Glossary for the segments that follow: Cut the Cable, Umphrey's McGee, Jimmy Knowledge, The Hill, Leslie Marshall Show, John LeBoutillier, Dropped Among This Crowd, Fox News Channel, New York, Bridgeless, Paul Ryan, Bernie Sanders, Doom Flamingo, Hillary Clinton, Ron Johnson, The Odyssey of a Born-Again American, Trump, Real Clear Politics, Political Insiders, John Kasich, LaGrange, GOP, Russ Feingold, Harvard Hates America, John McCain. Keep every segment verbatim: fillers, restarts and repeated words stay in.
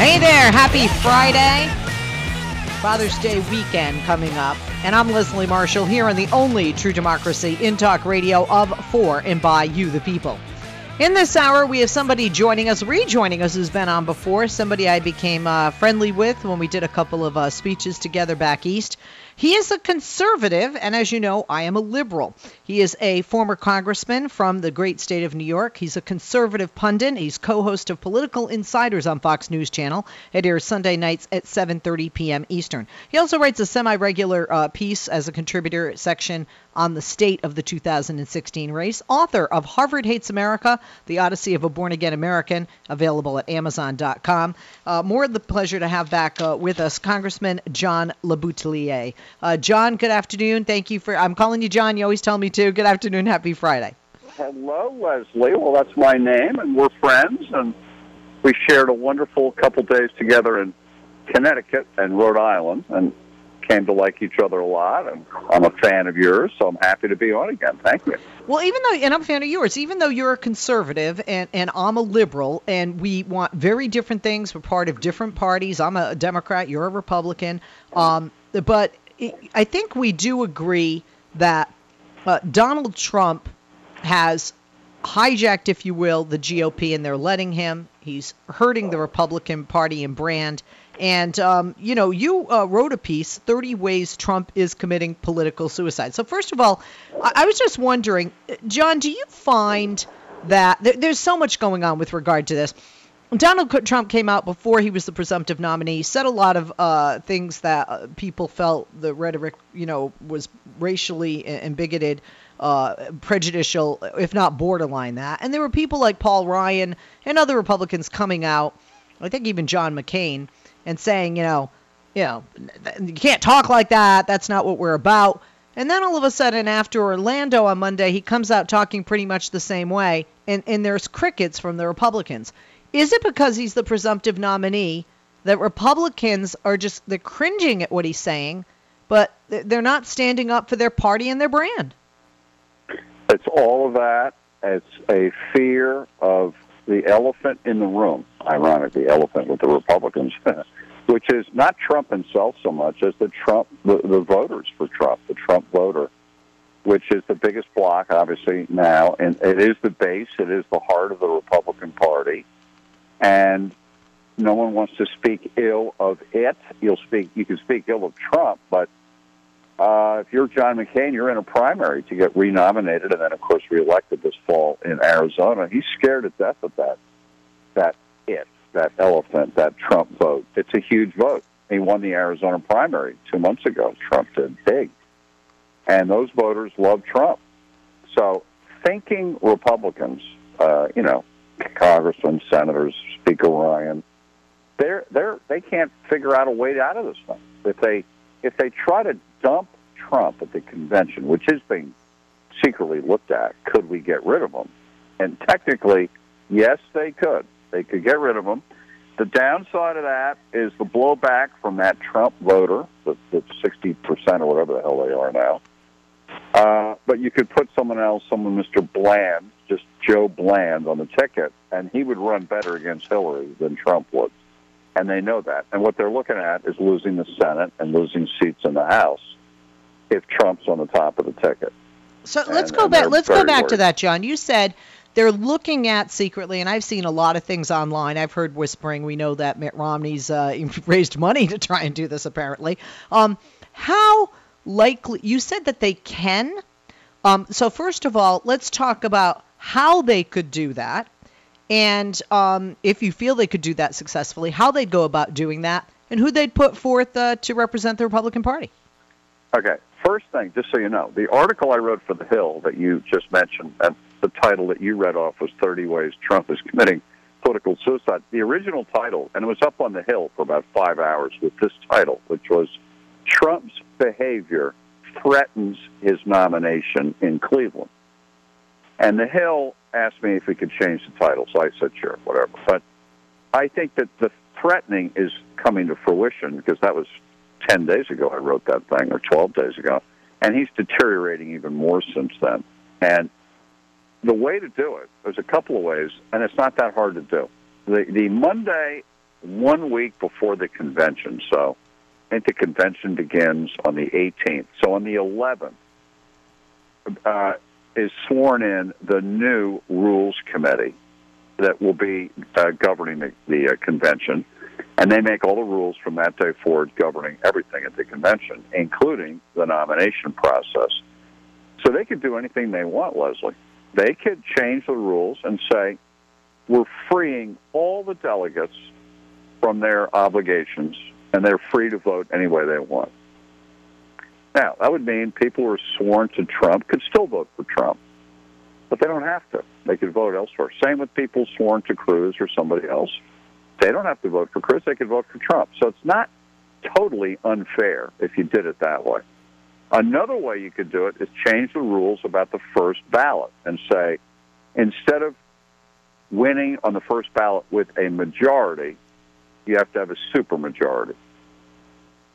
Hey there, happy Friday, Father's Day weekend coming up, and I'm Leslie Marshall here on the only true democracy in talk radio of, for, and by you, the people. In this hour, we have somebody joining us, rejoining us, who's been on before, somebody I became uh, friendly with when we did a couple of uh, speeches together back east. He is a conservative, and as you know, I am a liberal. He is a former congressman from the great state of New York. He's a conservative pundit. He's co-host of Political Insiders on Fox News Channel. It airs Sunday nights at seven thirty p.m. Eastern. He also writes a semi-regular uh, piece as a contributor section on the state of the two thousand sixteen race. Author of Harvard Hates America, The Odyssey of a Born-Again American, available at amazon dot com. Uh, more of the pleasure to have back uh, with us, Congressman John LeBoutillier. Uh, John, good afternoon. Thank you for, I'm calling you John. You always tell me to. Good afternoon. Happy Friday. Hello, Leslie. Well, that's my name, and we're friends, and we shared a wonderful couple days together in Connecticut and Rhode Island, and came to like each other a lot, and I'm a fan of yours, so I'm happy to be on again. Thank you. Well, even though, and I'm a fan of yours, even though you're a conservative and, and I'm a liberal, and we want very different things, we're part of different parties. I'm a Democrat, you're a Republican, um, but I think we do agree that uh, Donald Trump has hijacked, if you will, the G O P, and they're letting him. He's hurting the Republican Party and brand. And, um, you know, you uh, wrote a piece, thirty ways Trump is committing political suicide. So first of all, I, I was just wondering, John, do you find that th- there's so much going on with regard to this? Donald Trump came out before he was the presumptive nominee, said a lot of uh, things that uh, people felt the rhetoric, you know, was racially and bigoted, uh, prejudicial, if not borderline that. And there were people like Paul Ryan and other Republicans coming out, I think even John McCain, and saying, you know, you know, you can't talk like that. That's not what we're about. And then all of a sudden, after Orlando on Monday, he comes out talking pretty much the same way. And, and there's crickets from the Republicans. Is it because he's the presumptive nominee that Republicans are just, they're cringing at what he's saying, but they're not standing up for their party and their brand? It's all of that. It's a fear of the elephant in the room, ironic, the elephant with the Republicans, which is not Trump himself so much as the Trump, the, the voters for Trump, the Trump voter, which is the biggest block, obviously, now. And it is the base. It is the heart of the Republican Party. And no one wants to speak ill of it. You'll speak. You can speak ill of Trump, but uh, if you're John McCain, you're in a primary to get renominated and then, of course, reelected this fall in Arizona. He's scared to death of that, that it, that elephant, that Trump vote. It's a huge vote. He won the Arizona primary two months ago. Trump did big. And those voters love Trump. So thinking Republicans, uh, you know, Congressmen, senators, Speaker Ryan, they're they're they can't figure out a way out of this thing. If they if they try to dump Trump at the convention, which is being secretly looked at, could we get rid of him? And technically, yes, they could. They could get rid of him. The downside of that is the blowback from that Trump voter, the, the sixty percent or whatever the hell they are now. Uh, but you could put someone else, someone Mister Bland, just Joe Bland on the ticket, and he would run better against Hillary than Trump would. And they know that. And what they're looking at is losing the Senate and losing seats in the House if Trump's on the top of the ticket. So and, let's go back let's go back worried. to that, John. You said they're looking at secretly, and I've seen a lot of things online. I've heard whispering. We know that Mitt Romney's uh, raised money to try and do this, apparently. Um, how likely – you said that they can – Um, so first of all, let's talk about how they could do that. And um, if you feel they could do that successfully, how they'd go about doing that and who they'd put forth uh, to represent the Republican Party. Okay. First thing, just so you know, the article I wrote for The Hill that you just mentioned, and the title that you read off was thirty Ways Trump is Committing Political Suicide. The original title, and it was up on The Hill for about five hours with this title, which was Trump's Behavior Threatens His Nomination in Cleveland. And The Hill asked me if we could change the title, so I said, sure, whatever. But I think that the threatening is coming to fruition because that was ten days ago I wrote that thing, or twelve days ago, and he's deteriorating even more since then. And the way to do it, there's a couple of ways, and it's not that hard to do. The, the Monday, one week before the convention, so I think the convention begins on the eighteenth. So on the eleventh uh, is sworn in the new rules committee that will be uh, governing the, the uh, convention. And they make all the rules from that day forward governing everything at the convention, including the nomination process. So they could do anything they want, Leslie. They could change the rules and say, we're freeing all the delegates from their obligations, and they're free to vote any way they want. Now, that would mean people who are sworn to Trump could still vote for Trump, but they don't have to. They could vote elsewhere. Same with people sworn to Cruz or somebody else. They don't have to vote for Cruz. They could vote for Trump. So it's not totally unfair if you did it that way. Another way you could do it is change the rules about the first ballot and say, instead of winning on the first ballot with a majority, you have to have a supermajority.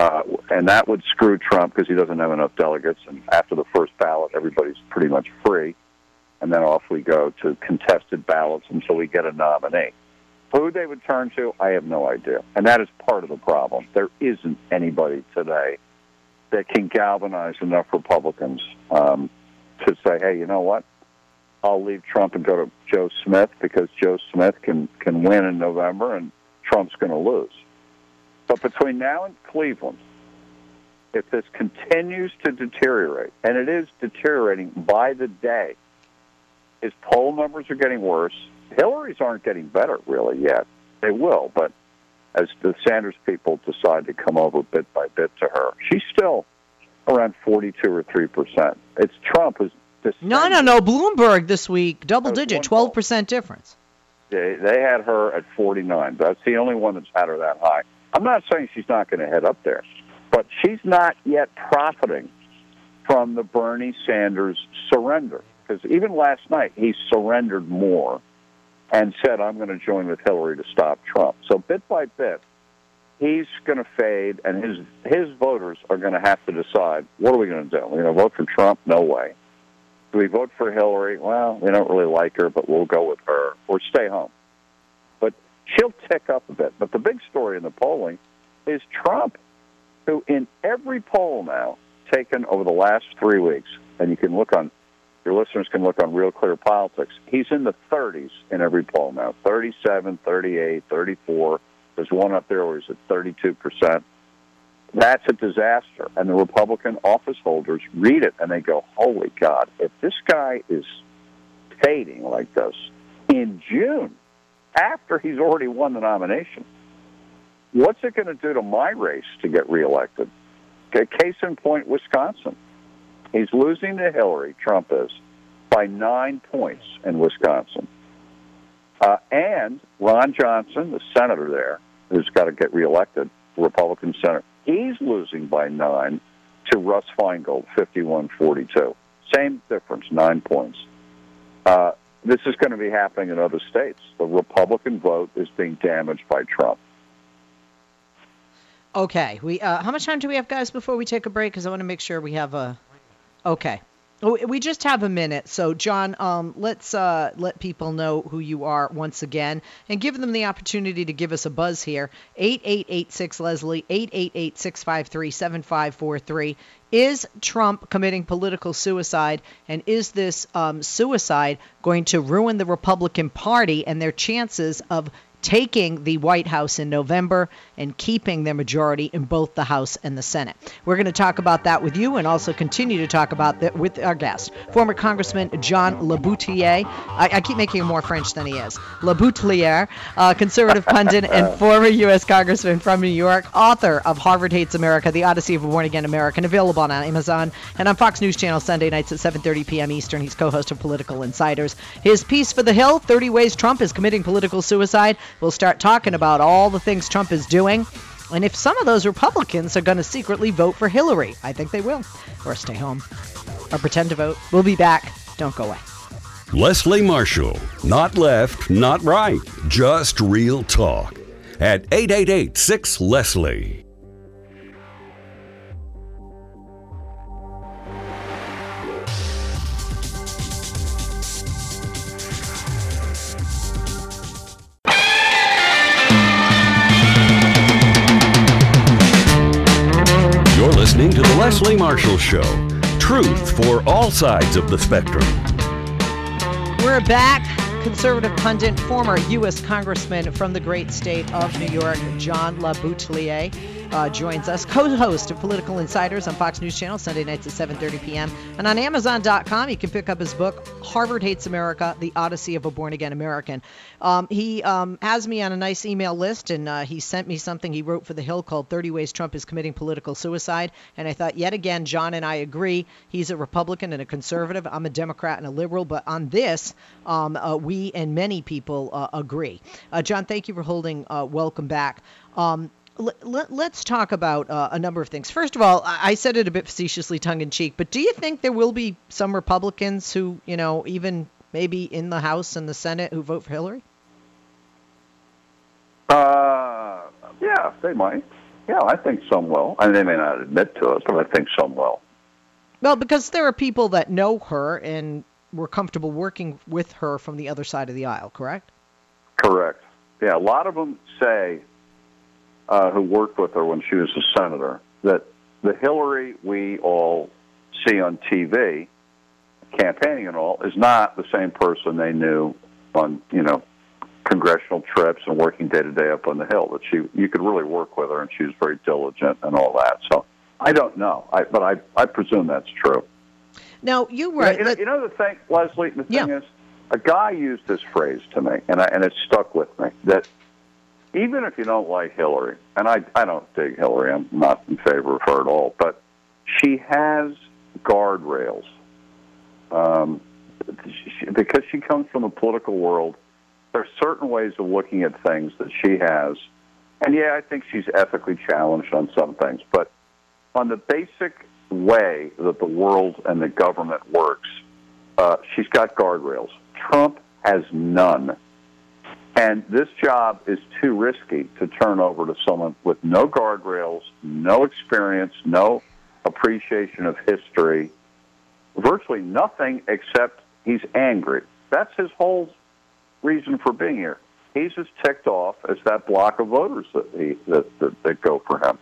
Uh, and that would screw Trump because he doesn't have enough delegates. And after the first ballot, everybody's pretty much free. And then off we go to contested ballots until we get a nominee. Who they would turn to, I have no idea. And that is part of the problem. There isn't anybody today that can galvanize enough Republicans um, to say, hey, you know what? I'll leave Trump and go to Joe Smith because Joe Smith can, can win in November and Trump's going to lose. But between now and Cleveland, if this continues to deteriorate, and it is deteriorating by the day, his poll numbers are getting worse. Hillary's aren't getting better, really, yet. They will, but as the Sanders people decide to come over bit by bit to her, she's still around forty-two or three percent. It's Trump who's descending. No, no, no. Bloomberg this week, double-digit, twelve percent difference. They, they had her at forty-nine. That's the only one that's had her that high. I'm not saying she's not going to head up there, but she's not yet profiting from the Bernie Sanders surrender. Because even last night, he surrendered more and said, I'm going to join with Hillary to stop Trump. So bit by bit, he's going to fade, and his his voters are going to have to decide, what are we going to do? Are we going to vote for Trump? No way. Do we vote for Hillary? Well, we don't really like her, but we'll go with her, or stay home. But she'll tick up a bit. But the big story in the polling is Trump, who in every poll now taken over the last three weeks, and you can look on Your listeners can look on Real Clear Politics. He's in the thirties in every poll now, thirty-seven, thirty-eight, thirty-four. There's one up there where he's at thirty-two percent. That's a disaster. And the Republican office holders read it, and they go, holy God, if this guy is fading like this in June, after he's already won the nomination, what's it going to do to my race to get reelected? Okay, case in point, Wisconsin. He's losing to Hillary, Trump is, by nine points in Wisconsin. Uh, and Ron Johnson, the senator there, who's got to get reelected, Republican senator, he's losing by nine to Russ Feingold, fifty-one forty-two. Same difference, nine points. Uh, this is going to be happening in other states. The Republican vote is being damaged by Trump. Okay. We uh, how much time do we have, guys, before we take a break? Because I want to make sure we have a... Okay. We just have a minute. So, John, um, let's uh, let people know who you are once again and give them the opportunity to give us a buzz here. eight eight eight six Leslie, eight eight eight, six five three, seven five four three. Is Trump committing political suicide? And is this um, suicide going to ruin the Republican Party and their chances of taking the White House in November and keeping their majority in both the House and the Senate. We're going to talk about that with you and also continue to talk about that with our guest, former Congressman John LeBoutillier. I, I keep making him more French than he is. LeBoutillier, uh, conservative pundit and former U S Congressman from New York, author of Harvard Hates America, The Odyssey of a Born-Again American, available on Amazon and on Fox News Channel Sunday nights at seven thirty p.m. Eastern. He's co-host of Political Insiders. His piece for The Hill, thirty ways Trump is committing political suicide. We'll start talking about all the things Trump is doing and if some of those Republicans are going to secretly vote for Hillary. I think they will. Or stay home. Or pretend to vote. We'll be back. Don't go away. Leslie Marshall. Not left, not right. Just real talk. At eight eight eight, six, Leslie. Listening to the Leslie Marshall Show, truth for all sides of the spectrum. We're back. Conservative pundit, former U S Congressman from the great state of New York, John LeBoutillier, uh, joins us, co-host of Political Insiders on Fox News Channel Sunday nights at seven thirty p.m. And on Amazon dot com, you can pick up his book, Harvard Hates America, The Odyssey of a Born-Again American. Um, he um, has me on a nice email list, and uh, he sent me something he wrote for The Hill called thirty ways Trump is Committing Political Suicide. And I thought, yet again, John and I agree. He's a Republican and a conservative. I'm a Democrat and a liberal. But on this, um, uh, we and many people uh, agree. Uh, John, thank you for holding. Uh, welcome back. Um, l- l- let's talk about uh, a number of things. First of all, I-, I said it a bit facetiously, tongue in cheek, but do you think there will be some Republicans who, you know, even maybe in the House and the Senate who vote for Hillary? Uh, yeah, they might. Yeah, I think some will. I mean, they may not admit to it, but I think some will. Well, because there are people that know her and were comfortable working with her from the other side of the aisle, correct? Correct. Yeah, a lot of them say, uh, who worked with her when she was a senator, that the Hillary we all see on T V, campaigning and all, is not the same person they knew on, you know, congressional trips and working day to day up on the Hill. That she, you could really work with her, and she was very diligent and all that. So I don't know, I, but I, I presume that's true. Now, you were... You know, you know the thing, Leslie, the thing yeah. is, a guy used this phrase to me, and I, and it stuck with me, that even if you don't like Hillary, and I, I don't dig Hillary, I'm not in favor of her at all, but she has guardrails. Um, she, because she comes from the political world, there are certain ways of looking at things that she has. And, yeah, I think she's ethically challenged on some things, but on the basic way that the world and the government works, uh, she's got guardrails. Trump has none. And this job is too risky to turn over to someone with no guardrails, no experience, no appreciation of history, virtually nothing except he's angry. That's his whole reason for being here. He's as ticked off as that block of voters that, he, that, that, that go for him.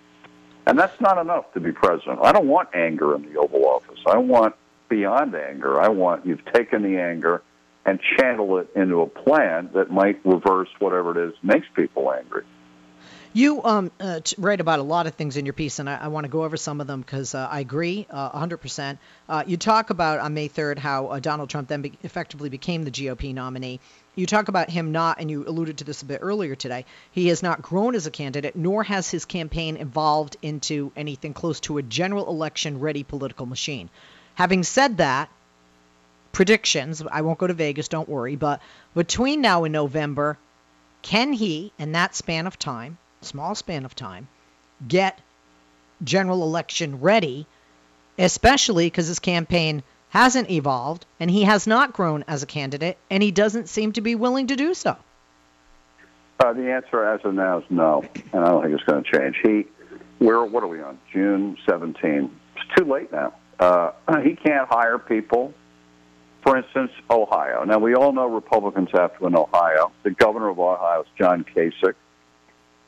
And that's not enough to be president. I don't want anger in the Oval Office. I want beyond anger. I want you've taken the anger and channeled it into a plan that might reverse whatever it is makes people angry. You um, uh, write about a lot of things in your piece, and I, I want to go over some of them because uh, I agree uh, one hundred percent. Uh, you talk about on May third how uh, Donald Trump then be- effectively became the G O P nominee. You talk about him not, and you alluded to this a bit earlier today, he has not grown as a candidate, nor has his campaign evolved into anything close to a general election-ready political machine. Having said that, predictions, I won't go to Vegas, don't worry, but between now and November, can he, in that span of time, small span of time, get general election ready, especially because his campaign hasn't evolved and he has not grown as a candidate and he doesn't seem to be willing to do so? Uh, the answer as of now is no, and I don't think it's going to change. He, we're, what are we on, June seventeenth? It's too late now. Uh, he can't hire people. For instance, Ohio. Now, we all know Republicans have to win Ohio. The governor of Ohio is John Kasich.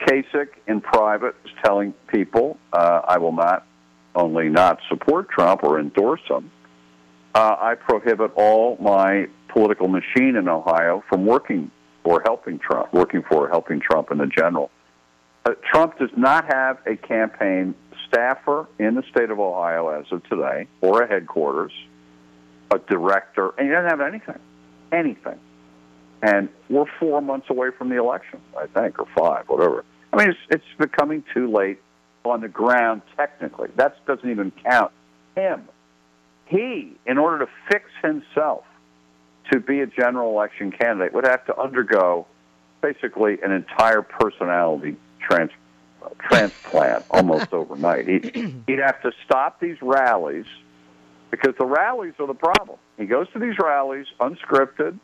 Kasich, in private, is telling people, uh, I will not only not support Trump or endorse him, uh, I prohibit all my political machine in Ohio from working or helping Trump, working for or helping Trump in the general. Uh, Trump does not have a campaign staffer in the state of Ohio as of today, or a headquarters, a director, and he doesn't have anything, anything. And we're four months away from the election, I think, or five, whatever. I mean, it's, it's becoming too late on the ground technically. That doesn't even count him. He, in order to fix himself to be a general election candidate, would have to undergo basically an entire personality trans- transplant almost overnight. He'd, he'd have to stop these rallies, because the rallies are the problem. He goes to these rallies unscripted.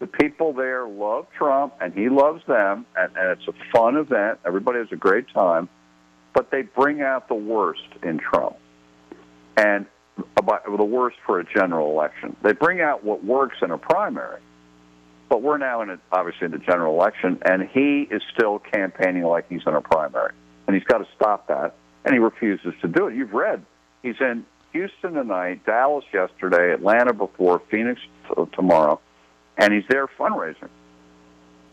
The people there love Trump, and he loves them, and, and it's a fun event. Everybody has a great time, but they bring out the worst in Trump, and about the worst for a general election. They bring out what works in a primary, but we're now in a, obviously in the general election, and he is still campaigning like he's in a primary, and he's got to stop that, and he refuses to do it. You've read he's in Houston tonight, Dallas yesterday, Atlanta before, Phoenix t- tomorrow, and he's there fundraising.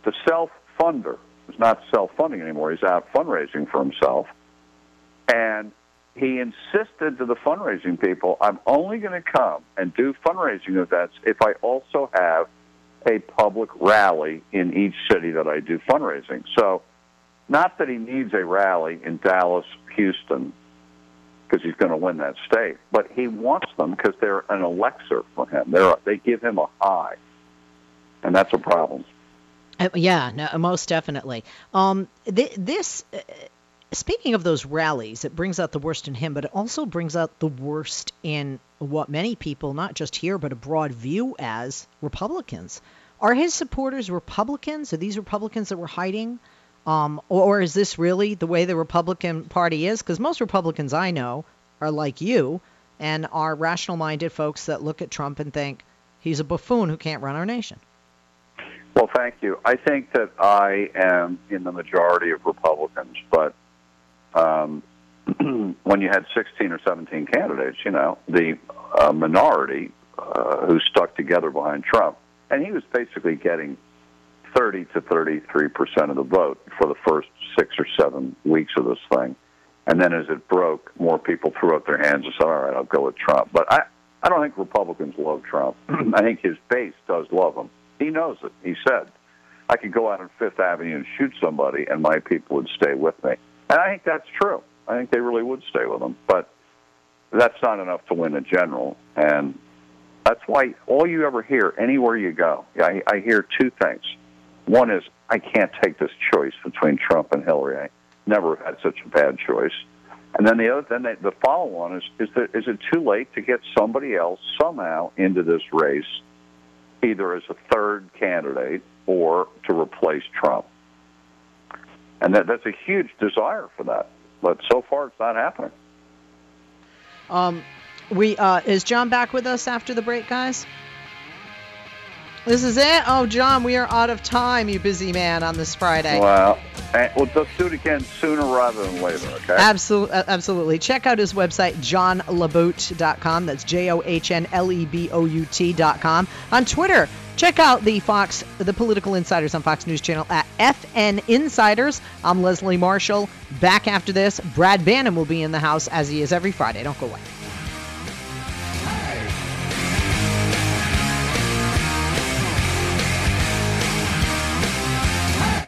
The self-funder is not self-funding anymore. He's out fundraising for himself, and he insisted to the fundraising people, I'm only going to come and do fundraising events if I also have a public rally in each city that I do fundraising. So not that he needs a rally in Dallas, Houston, because he's going to win that state, but he wants them because they're an elixir for him. They're, they give him a high, and that's a problem. Uh, yeah, no, most definitely. Um, th- this... Uh... Speaking of those rallies, it brings out the worst in him, but it also brings out the worst in what many people, not just here, but abroad, view as Republicans. Are his supporters Republicans? Are these Republicans that we're hiding? Um, or, or is this really the way the Republican Party is? Because most Republicans I know are like you and are rational-minded folks that look at Trump and think he's a buffoon who can't run our nation. Well, thank you. I think that I am in the majority of Republicans, but Um, when you had sixteen or seventeen candidates, you know, the uh, minority uh, who stuck together behind Trump, and he was basically getting thirty to thirty-three percent of the vote for the first six or seven weeks of this thing. And then as it broke, more people threw up their hands and said, all right, I'll go with Trump. But I, I don't think Republicans love Trump. I think his base does love him. He knows it. He said, I could go out on Fifth Avenue and shoot somebody and my people would stay with me. And I think that's true. I think they really would stay with him. But that's not enough to win a general. And that's why all you ever hear, anywhere you go, I, I hear two things. One is, I can't take this choice between Trump and Hillary. I never had such a bad choice. And then the other, then they, the follow-on is, is, there, is it too late to get somebody else somehow into this race, either as a third candidate or to replace Trump? And that, that's a huge desire for that. But so far, it's not happening. Um, we uh, is John back with us after the break, guys? This is it? Oh, John, we are out of time, you busy man, on this Friday. Wow. And we'll just do it again sooner rather than later, okay? Absolutely. Absolutely. Check out his website, john lebout dot com. That's J O H N L E B O U T dot com. On Twitter, check out the Fox, the Political Insiders on Fox News Channel at F N Insiders. I'm Leslie Marshall. Back after this, Brad Bannon will be in the house as he is every Friday. Don't go away.